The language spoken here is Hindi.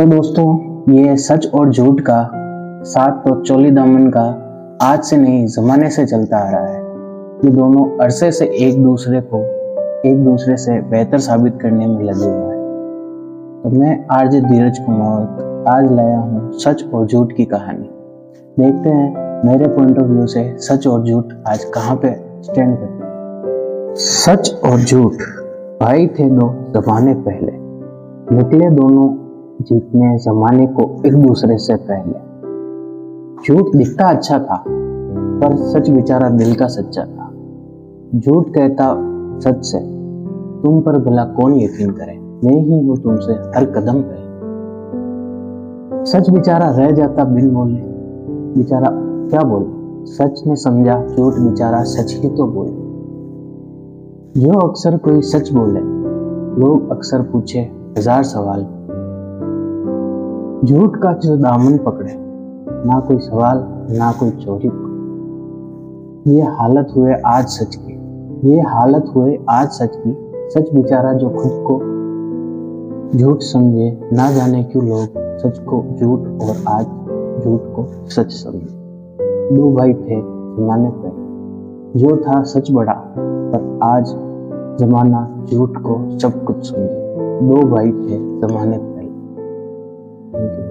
तो दोस्तों ये है सच और झूठ का साथ तो चोली दामन का, आज से नहीं जमाने से चलता आ रहा है। ये दोनों अरसे से एक दूसरे से बेहतर साबित करने में लगे हुए हैं। तो मैं आरजे धीरज कुमार आज लाया हूँ सच और झूठ की कहानी। देखते हैं मेरे पॉइंट ऑफ व्यू से सच और झूठ आज कहाँ पे स्टैंड करते हैं। सच और झूठ भाई थे दो जमाने पहले, निकले दोनों जीतने जमाने को एक दूसरे से पहले। झूठ दिखता अच्छा था पर सच बेचारा दिल का सच्चा था। झूठ कहता सच से, तुम पर भला कौन यकीन करे, मैं ही हूँ तुमसे हर कदम पे। सच बेचारा रह जाता बिन बोले, बेचारा क्या बोले, सच ने समझा झूठ बेचारा सच ही तो बोले। जो अक्सर कोई सच बोले, लोग अक्सर पूछे हजार सवाल। झूठ का जो दामन पकड़े, ना कोई सवाल ना कोई चोरी। ये हालत हुए आज सच की। सच बेचारा जो खुद को झूठ समझे, ना जाने क्यों लोग सच को झूठ और आज झूठ को सच समझे। दो भाई थे जमाने पे, जो था सच बड़ा पर आज जमाना झूठ को सब कुछ समझे। दो भाई थे जमाने पहले।